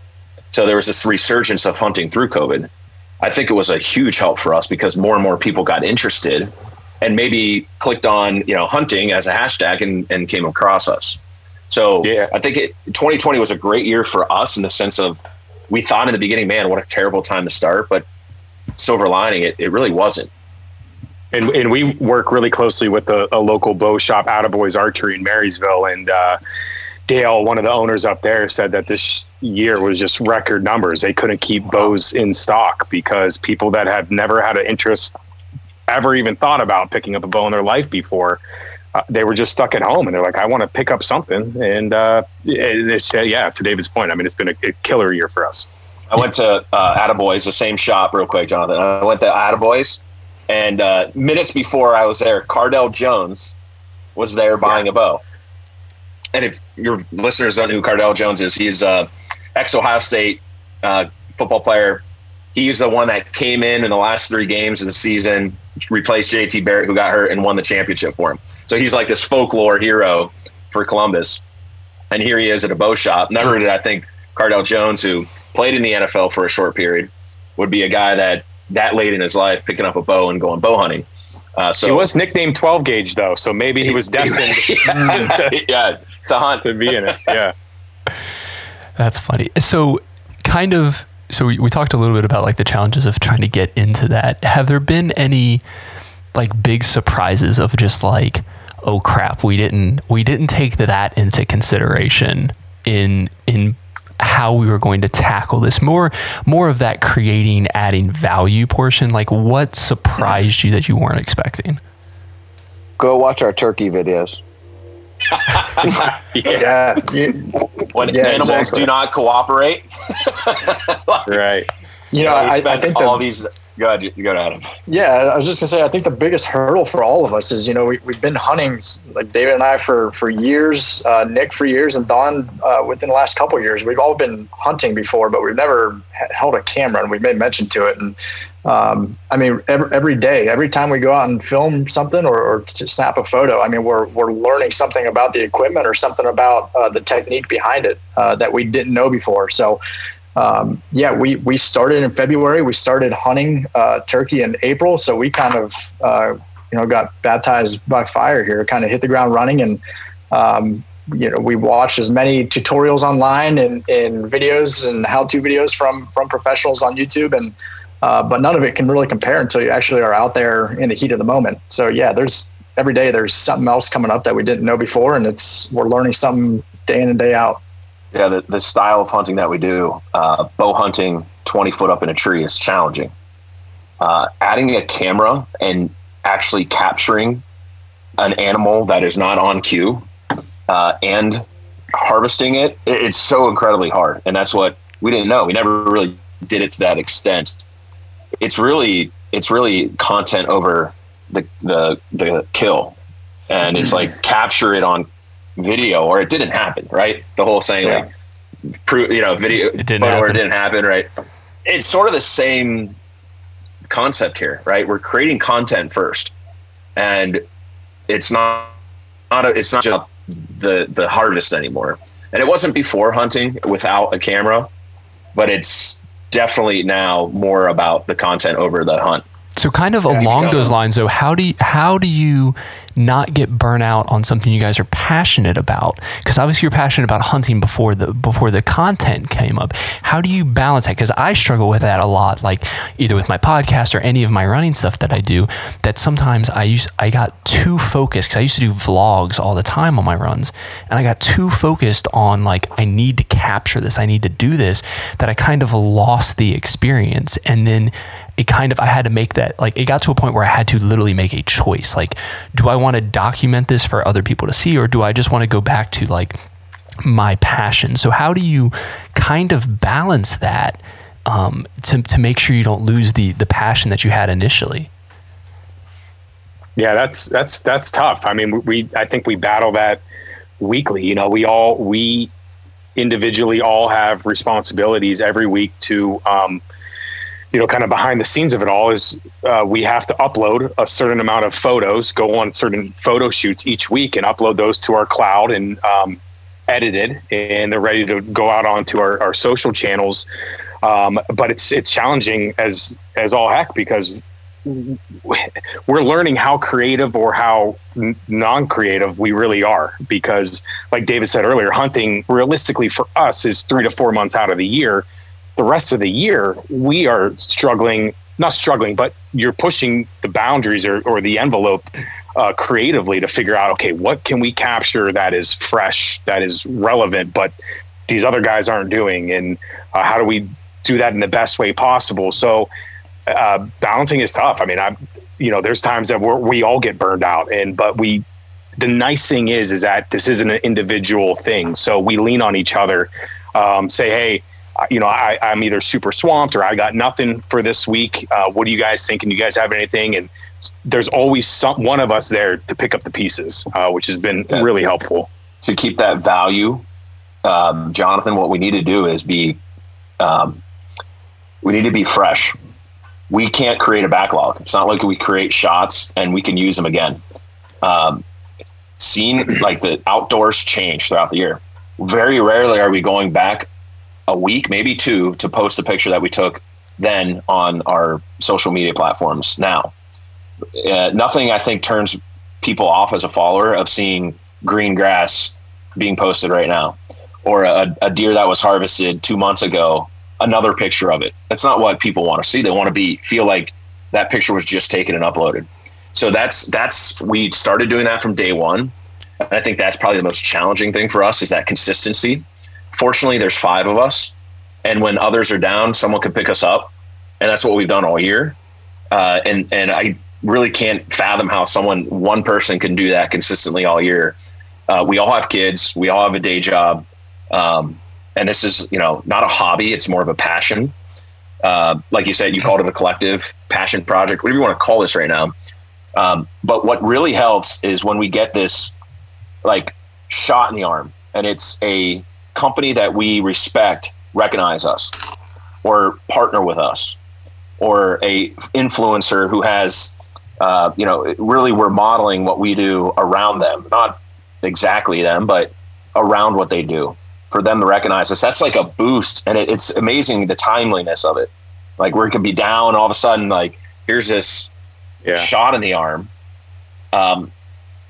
So there was this resurgence of hunting through COVID. I think it was a huge help for us because more and more people got interested and maybe clicked on, you know, hunting as a hashtag and, and came across us. So yeah. I think it, twenty twenty was a great year for us in the sense of we thought in the beginning, man, what a terrible time to start, but silver lining, it, it really wasn't. And and we work really closely with a, a local bow shop, Attaboy's Archery in Marysville. And uh, Dale, one of the owners up there, said that this year was just record numbers. They couldn't keep bows in stock because people that have never had an interest, ever even thought about picking up a bow in their life before, uh, they were just stuck at home. And they're like, I want to pick up something. And uh, they said, yeah, to David's point, I mean, it's been a, a killer year for us. I went to uh, Attaboy's, the same shop real quick, Jonathan. I went to Attaboy's. And uh, minutes before I was there, Cardale Jones was there buying yeah. a bow. And if your listeners don't know who Cardale Jones is, he's an ex-Ohio State uh, football player. He's the one that came in in the last three games of the season, replaced J T Barrett, who got hurt, and won the championship for him. So he's like this folklore hero for Columbus. And here he is at a bow shop. Never did I think Cardale Jones, who played in the N F L for a short period, would be a guy that that late in his life, picking up a bow and going bow hunting. Uh, so he was nicknamed twelve gauge though. So maybe he was destined yeah, to, yeah, to hunt to be in it. Yeah. That's funny. So kind of, so we, we talked a little bit about like the challenges of trying to get into that. Have there been any like big surprises of just like, oh crap, we didn't, we didn't take that into consideration in, in, how we were going to tackle this, more more of that creating, adding value portion? Like what surprised you that you weren't expecting? Go watch our turkey videos. yeah. yeah. When yeah, animals exactly. do not cooperate. like, right. You know, I, I think all the, these, go ahead, go ahead. Yeah. I was just gonna say, I think the biggest hurdle for all of us is, you know, we, we've been hunting like David and I for, for years, uh, Nick for years and Don, uh, within the last couple of years, we've all been hunting before, but we've never held a camera and we've made mention to it. And, um, I mean, every, every day, every time we go out and film something or, or to snap a photo, I mean, we're, we're learning something about the equipment or something about, uh, the technique behind it, uh, that we didn't know before. So, Um, yeah, we, we started in February, we started hunting, uh, turkey in April. So we kind of, uh, you know, got baptized by fire here, kind of hit the ground running. And, um, you know, we watched as many tutorials online and, and videos and how to videos from, from professionals on YouTube. And, uh, but none of it can really compare until you actually are out there in the heat of the moment. So yeah, there's every day there's something else coming up that we didn't know before. And it's, we're learning something day in and day out. Yeah, the, the style of hunting that we do, uh, bow hunting, twenty foot up in a tree is challenging. Uh, adding a camera and actually capturing an animal that is not on cue uh, and harvesting it, it, it's so incredibly hard. And that's what we didn't know. We never really did it to that extent. It's really it's really content over the the, the kill. And it's like capture it on video or it didn't happen, right? The whole saying, yeah. like, prove, you know, video it didn't or it didn't happen, right? It's sort of the same concept here, right? We're creating content first, and it's not, not a, it's not just the the harvest anymore. And it wasn't before hunting without a camera, but it's definitely now more about the content over the hunt. So kind of yeah, along those lines though, how do you, how do you not get burnout on something you guys are passionate about? Because obviously you're passionate about hunting before the before the content came up. How do you balance that? Because I struggle with that a lot, like either with my podcast or any of my running stuff that I do, that sometimes I used, I got too focused because I used to do vlogs all the time on my runs, and I got too focused on like, I need to capture this, I need to do this, that I kind of lost the experience. And then it kind of, I had to make that, like it got to a point where I had to literally make a choice. Like, do I want to document this for other people to see, or do I just want to go back to like my passion? So how do you kind of balance that um, to, to make sure you don't lose the, the passion that you had initially? Yeah, that's, that's, that's tough. I mean, we, I think we battle that weekly. You know, we all, we individually all have responsibilities every week to, um, you know, kind of behind the scenes of it all is uh, we have to upload a certain amount of photos, go on certain photo shoots each week and upload those to our cloud and um, edited, and they're ready to go out onto our, our social channels. Um, but it's it's challenging as as all heck, because we're learning how creative or how non-creative we really are, because like David said earlier, hunting realistically for us is three to four months out of the year. The rest of the year we are struggling, not struggling, but you're pushing the boundaries or, or the envelope uh, creatively to figure out, okay, what can we capture that is fresh, that is relevant, but these other guys aren't doing, and uh, how do we do that in the best way possible? So Uh, balancing is tough. I mean, I, you know, there's times that we're, we all get burned out, and but we, the nice thing is, is that this isn't an individual thing. So we lean on each other. Um, say, hey, you know, I, I'm either super swamped or I got nothing for this week. Uh, what do you guys think? And you guys have anything? And there's always some one of us there to pick up the pieces, uh, which has been yeah. really helpful to keep that value. Um, Jonathan, what we need to do is be, um, we need to be fresh. We can't create a backlog. It's not like we create shots and we can use them again. Um, scene, like the outdoors change throughout the year. Very rarely are we going back a week, maybe two, to post a picture that we took then on our social media platforms now. Uh, nothing, I think, turns people off as a follower of seeing green grass being posted right now, or a, a deer that was harvested two months ago, another picture of it. That's not what people want to see. They want to be feel like that picture was just taken and uploaded. So that's that's we started doing that from day one. And I think that's probably the most challenging thing for us is that consistency. Fortunately, there's five of us, and when others are down, someone can pick us up, and that's what we've done all year. Uh, and and I really can't fathom how someone one person can do that consistently all year. Uh, we all have kids. We all have a day job. Um, And this is, you know, not a hobby. It's more of a passion. Uh, like you said, you called it a collective passion project, whatever you want to call this right now. Um, but what really helps is when we get this like shot in the arm, and it's a company that we respect, recognize us or partner with us, or a influencer who has, uh, you know, really we're modeling what we do around them, not exactly them, but around what they do. For them to recognize us, that's like a boost, and it, it's amazing the timeliness of it. Like where it could be down, all of a sudden, like here's this yeah. shot in the arm, um,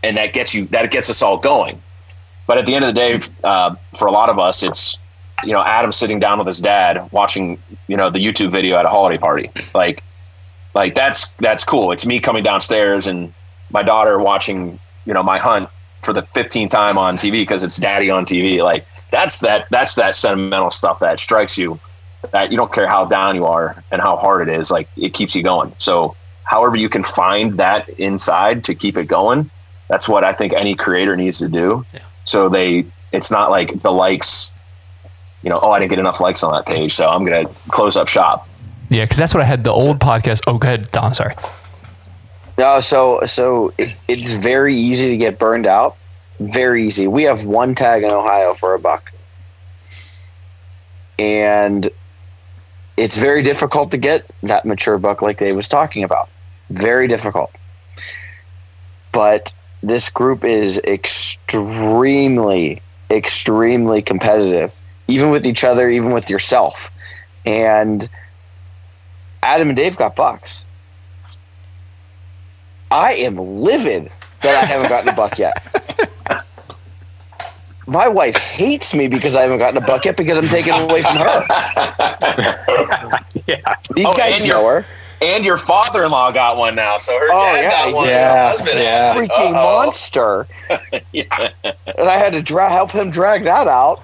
and that gets you. That gets us all going. But at the end of the day, uh, for a lot of us, it's you know Adam sitting down with his dad watching you know the YouTube video at a holiday party. Like, like that's that's cool. It's me coming downstairs and my daughter watching you know my hunt for the fifteenth time on T V because it's daddy on T V. Like. That's that that's that sentimental stuff that strikes you, that you don't care how down you are and how hard it is, like it keeps you going. So however you can find that inside to keep it going, that's what I think any creator needs to do. Yeah. So they it's not like the likes, you know, oh, I didn't get enough likes on that page, so I'm going to close up shop. Yeah, because that's what I had the old podcast. Oh, go ahead, Don, sorry. No, so so it, it's very easy to get burned out. Very easy. We have one tag in Ohio for a buck, and it's very difficult to get that mature buck like Dave was talking about. Very difficult. But this group is extremely, extremely competitive, even with each other, even with yourself. And Adam and Dave got bucks. I am livid that I haven't gotten a buck yet. My wife hates me because I haven't gotten a buck yet because I'm taking it away from her. yeah. These oh, guys know her. And your father-in-law got one now, so her oh, dad yeah, got one. Yeah. Her husband yeah. had. Freaking Uh-oh. monster. yeah. And I had to dra- help him drag that out.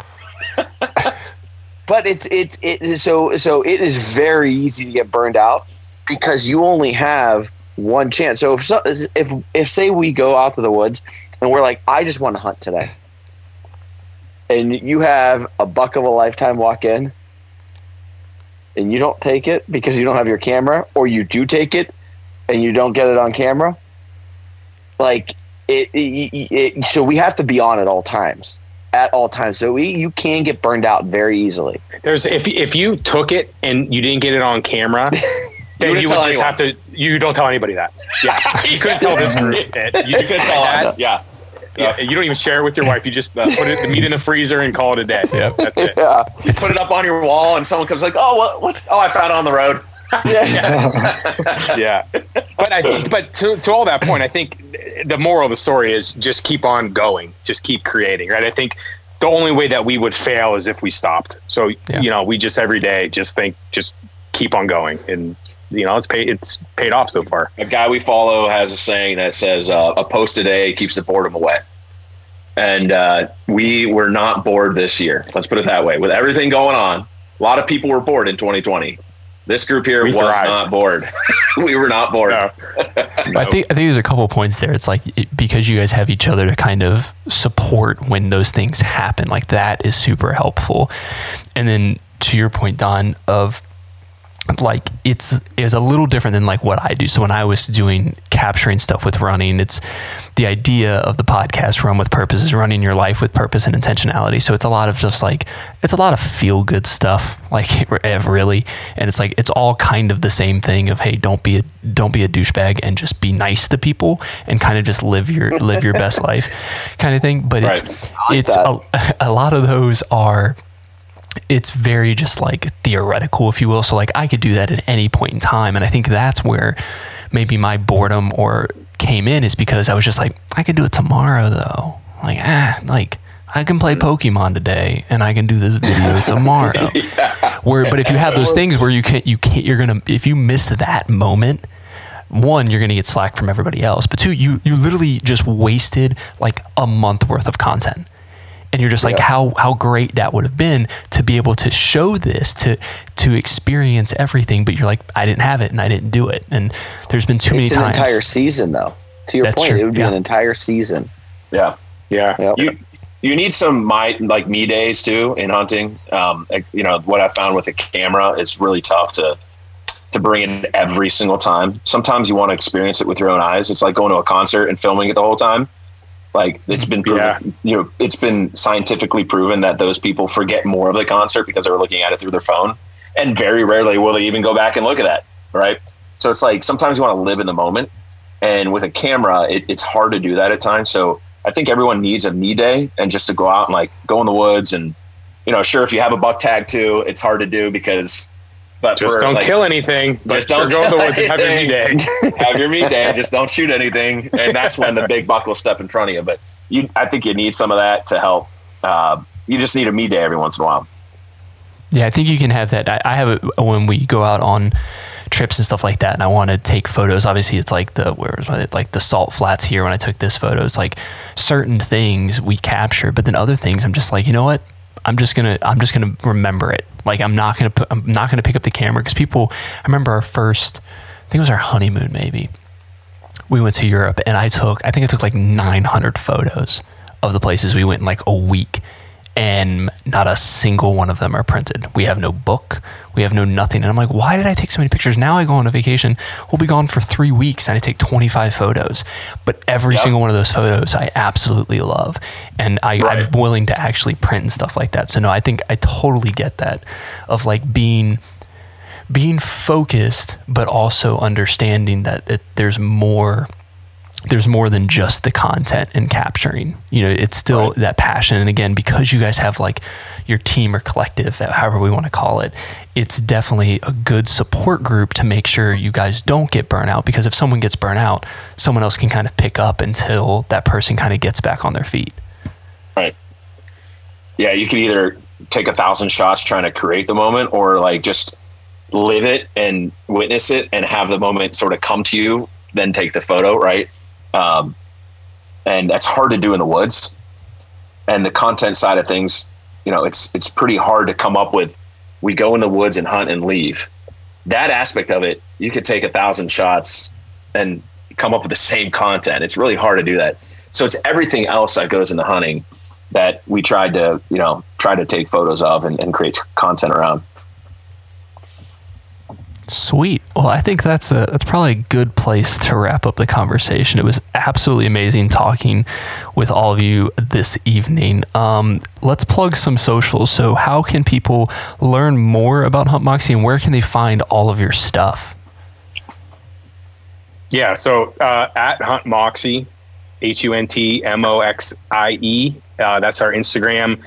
But it's it, it so so it is very easy to get burned out because you only have one chance. So if so, if if say we go out to the woods and we're like, I just want to hunt today. And you have a buck of a lifetime walk in and you don't take it because you don't have your camera, or you do take it and you don't get it on camera. Like it, it, it so we have to be on at all times. at all times. So we, you can get burned out very easily. There's if if you took it and you didn't get it on camera, then you, you would just anyone. have to. You don't tell anybody that. Yeah, you couldn't tell this group it. You, you couldn't tell us. Yeah. Yeah. You don't even share it with your wife. You just uh, put it, the meat in the freezer and call it a day. Yep, that's it. Yeah. You put it up on your wall, and someone comes like, "Oh, what, what's? Oh, I found it on the road." Yeah. Yeah. But I think, but to to all that point, I think the moral of the story is just keep on going, just keep creating, right? I think the only way that we would fail is if we stopped. So yeah. you know, we just every day just think, just keep on going, and you know, it's paid. It's paid off so far. A guy we follow has a saying that says, uh, "A post a day keeps the boredom away," and uh, we were not bored this year. Let's put it that way. With everything going on, a lot of people were bored in twenty twenty. This group here we was thrived. not bored. We were not bored. No. No. I think I think there's a couple of points there. It's like it, because you guys have each other to kind of support when those things happen. Like that is super helpful. And then to your point, Don, of like it's is a little different than like what I do. So when I was doing capturing stuff with running, it's the idea of the podcast Run With Purpose is running your life with purpose and intentionality. So it's a lot of just like, it's a lot of feel good stuff, like really. And it's like, it's all kind of the same thing of, hey, don't be a, don't be a douchebag and just be nice to people and kind of just live your, live your best life kind of thing. But right. it's, like it's a, a lot of those are, it's very just like theoretical, if you will. So like I could do that at any point in time. And I think that's where maybe my boredom or came in is because I was just like, I could do it tomorrow though. Like, ah, like I can play Pokemon today and I can do this video tomorrow. Yeah. Where, but if you have those things where you can't, you can't, you're going to, if you miss that moment, one, you're going to get slack from everybody else, but two, you, you literally just wasted like a month worth of content. And you're just like, yeah. how how great that would have been to be able to show this, to to experience everything. But you're like, I didn't have it and I didn't do it. And there's been too it's many times. It's an entire season, though. To your That's point, true. It would be yeah. an entire season. Yeah. Yeah. Yep. You you need some my like me days, too, in hunting. Um, you know, what I found with a camera is really tough to to bring in every single time. Sometimes you want to experience it with your own eyes. It's like going to a concert and filming it the whole time. Like it's been, proven, yeah. you know, it's been scientifically proven that those people forget more of the concert because they were looking at it through their phone, and very rarely will they even go back and look at that, right? So it's like sometimes you want to live in the moment, and with a camera, it, it's hard to do that at times. So I think everyone needs a me day, and just to go out and like go in the woods, and you know, sure, if you have a buck tag too, it's hard to do because, but just for, don't like, kill anything. But just don't go in the woods and have your me day. Have your me day. Just don't shoot anything, and that's when the big buck will step in front of you. But you, I think you need some of that to help. Uh, you just need a me day every once in a while. Yeah, I think you can have that. I, I have it when we go out on trips and stuff like that, and I want to take photos. Obviously, it's like the where's my, like the salt flats here. When I took this photo, it's like certain things we capture, but then other things I'm just like, you know what? I'm just gonna I'm just gonna remember it. Like I'm not gonna put, I'm not gonna pick up the camera because people. I remember our first, I think it was our honeymoon maybe. We went to Europe and I took I think I took like nine hundred photos of the places we went in like a week, and not a single one of them are printed. We have no book, we have no nothing, and I'm like, why did I take so many pictures? Now I go on a vacation, we'll be gone for three weeks, and I take twenty-five photos, but every yep. single one of those photos I absolutely love, and I, right. I'm willing to actually print and stuff like that. So no, I think I totally get that of like being being focused, but also understanding that, that there's more. There's more than just the content and capturing, you know, it's still right. that passion. And again, because you guys have like your team or collective, however we want to call it, it's definitely a good support group to make sure you guys don't get burnt out, because if someone gets burnt out, someone else can kind of pick up until that person kind of gets back on their feet. Right. Yeah. You can either take a thousand shots trying to create the moment, or like just live it and witness it and have the moment sort of come to you, then take the photo. Right. Um, and that's hard to do in the woods. And the content side of things, you know, it's, it's pretty hard to come up with. We go in the woods and hunt and leave. That aspect of it, you could take a thousand shots and come up with the same content. It's really hard to do that. So it's everything else that goes into hunting that we tried to, you know, try to take photos of and, and create content around. Sweet. Well, I think that's a that's probably a good place to wrap up the conversation. It was absolutely amazing talking with all of you this evening. Um, let's plug some socials. So how can people learn more about Hunt Moxie, and where can they find all of your stuff? Yeah, so uh, at Hunt Moxie, H U N T M O X I E. Uh, that's our Instagram.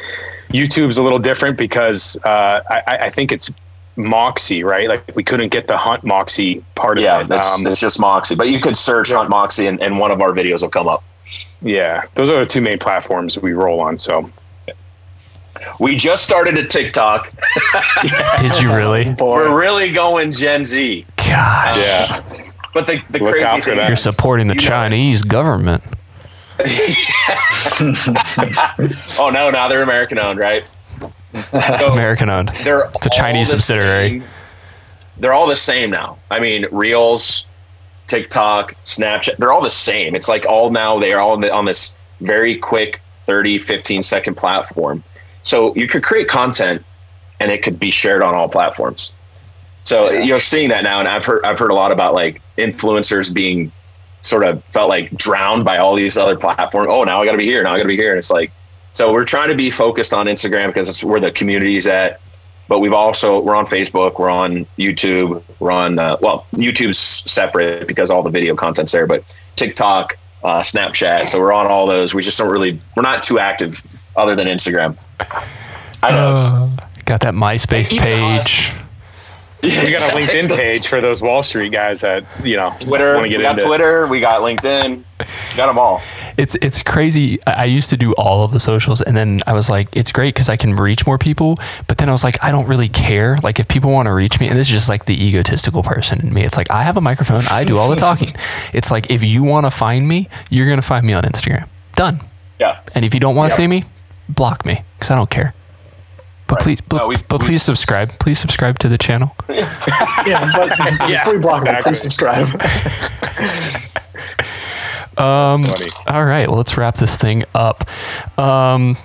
YouTube's a little different because uh, I, I think it's Moxie, right? Like we couldn't get the Hunt Moxie part of yeah, it. Yeah, um, it's just Moxie. But you could search Hunt Moxie and, and one of our videos will come up. Yeah, those are the two main platforms we roll on. So we just started a TikTok. Did you really? We're really going Gen Z. Gosh. Yeah. But the, the crazy thing is, you're supporting the you Chinese know. government. Oh no, now they're American owned, right? So American owned. It's a Chinese the subsidiary. Same, they're all the same now. I mean, Reels, TikTok, Snapchat, they're all the same. It's like all now they are all on, the, on this very quick thirty, fifteen second platform. So you could create content and it could be shared on all platforms. So yeah. You're seeing that now, and I've heard I've heard a lot about like influencers being sort of felt like drowned by all these other platforms. Oh, now I got to be here. Now I got to be here. And it's like, so we're trying to be focused on Instagram because it's where the community is at. But we've also we're on Facebook, we're on YouTube, we're on uh, well, YouTube's separate because all the video content's there. But TikTok, uh, Snapchat, so we're on all those. We just don't really we're not too active other than Instagram. I know. Uh, got that MySpace page. Us. We got a LinkedIn page for those Wall Street guys that, you know, Twitter, want to get we got into. Twitter, we got LinkedIn, got them all. It's it's crazy. I used to do all of the socials, and then I was like, it's great because I can reach more people. But then I was like, I don't really care. Like if people want to reach me, and this is just like the egotistical person in me. It's like, I have a microphone. I do all the talking. It's like, if you want to find me, you're going to find me on Instagram. Done. Yeah. And if you don't want to yeah. see me, block me because I don't care. But right. please, but, no, we, but we, please subscribe. Please subscribe to the channel. Yeah, but yeah, before you block me, please subscribe. um, all right, well, let's wrap this thing up. Um,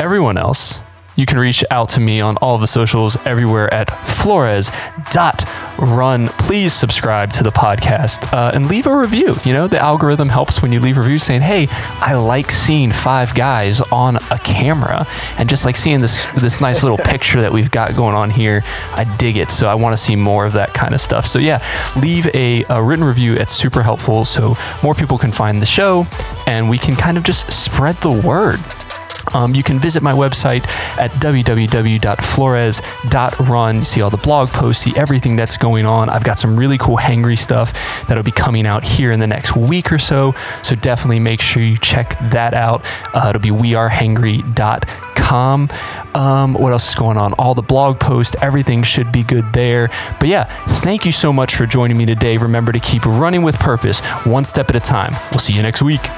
everyone else, you can reach out to me on all of the socials everywhere at flores dot run. Please subscribe to the podcast uh, and leave a review. You know, the algorithm helps when you leave reviews saying, hey, I like seeing five guys on a camera and just like seeing this this nice little picture that we've got going on here. I dig it. So I want to see more of that kind of stuff. So yeah, leave a, a written review. It's super helpful so more people can find the show and we can kind of just spread the word. Um, you can visit my website at w w w dot flores dot run. You see all the blog posts, see everything that's going on. I've got some really cool hangry stuff that'll be coming out here in the next week or so. So definitely make sure you check that out. Uh, it'll be we are hangry dot com. Um, what else is going on? All the blog posts, everything should be good there. But yeah, thank you so much for joining me today. Remember to keep running with purpose, one step at a time. We'll see you next week.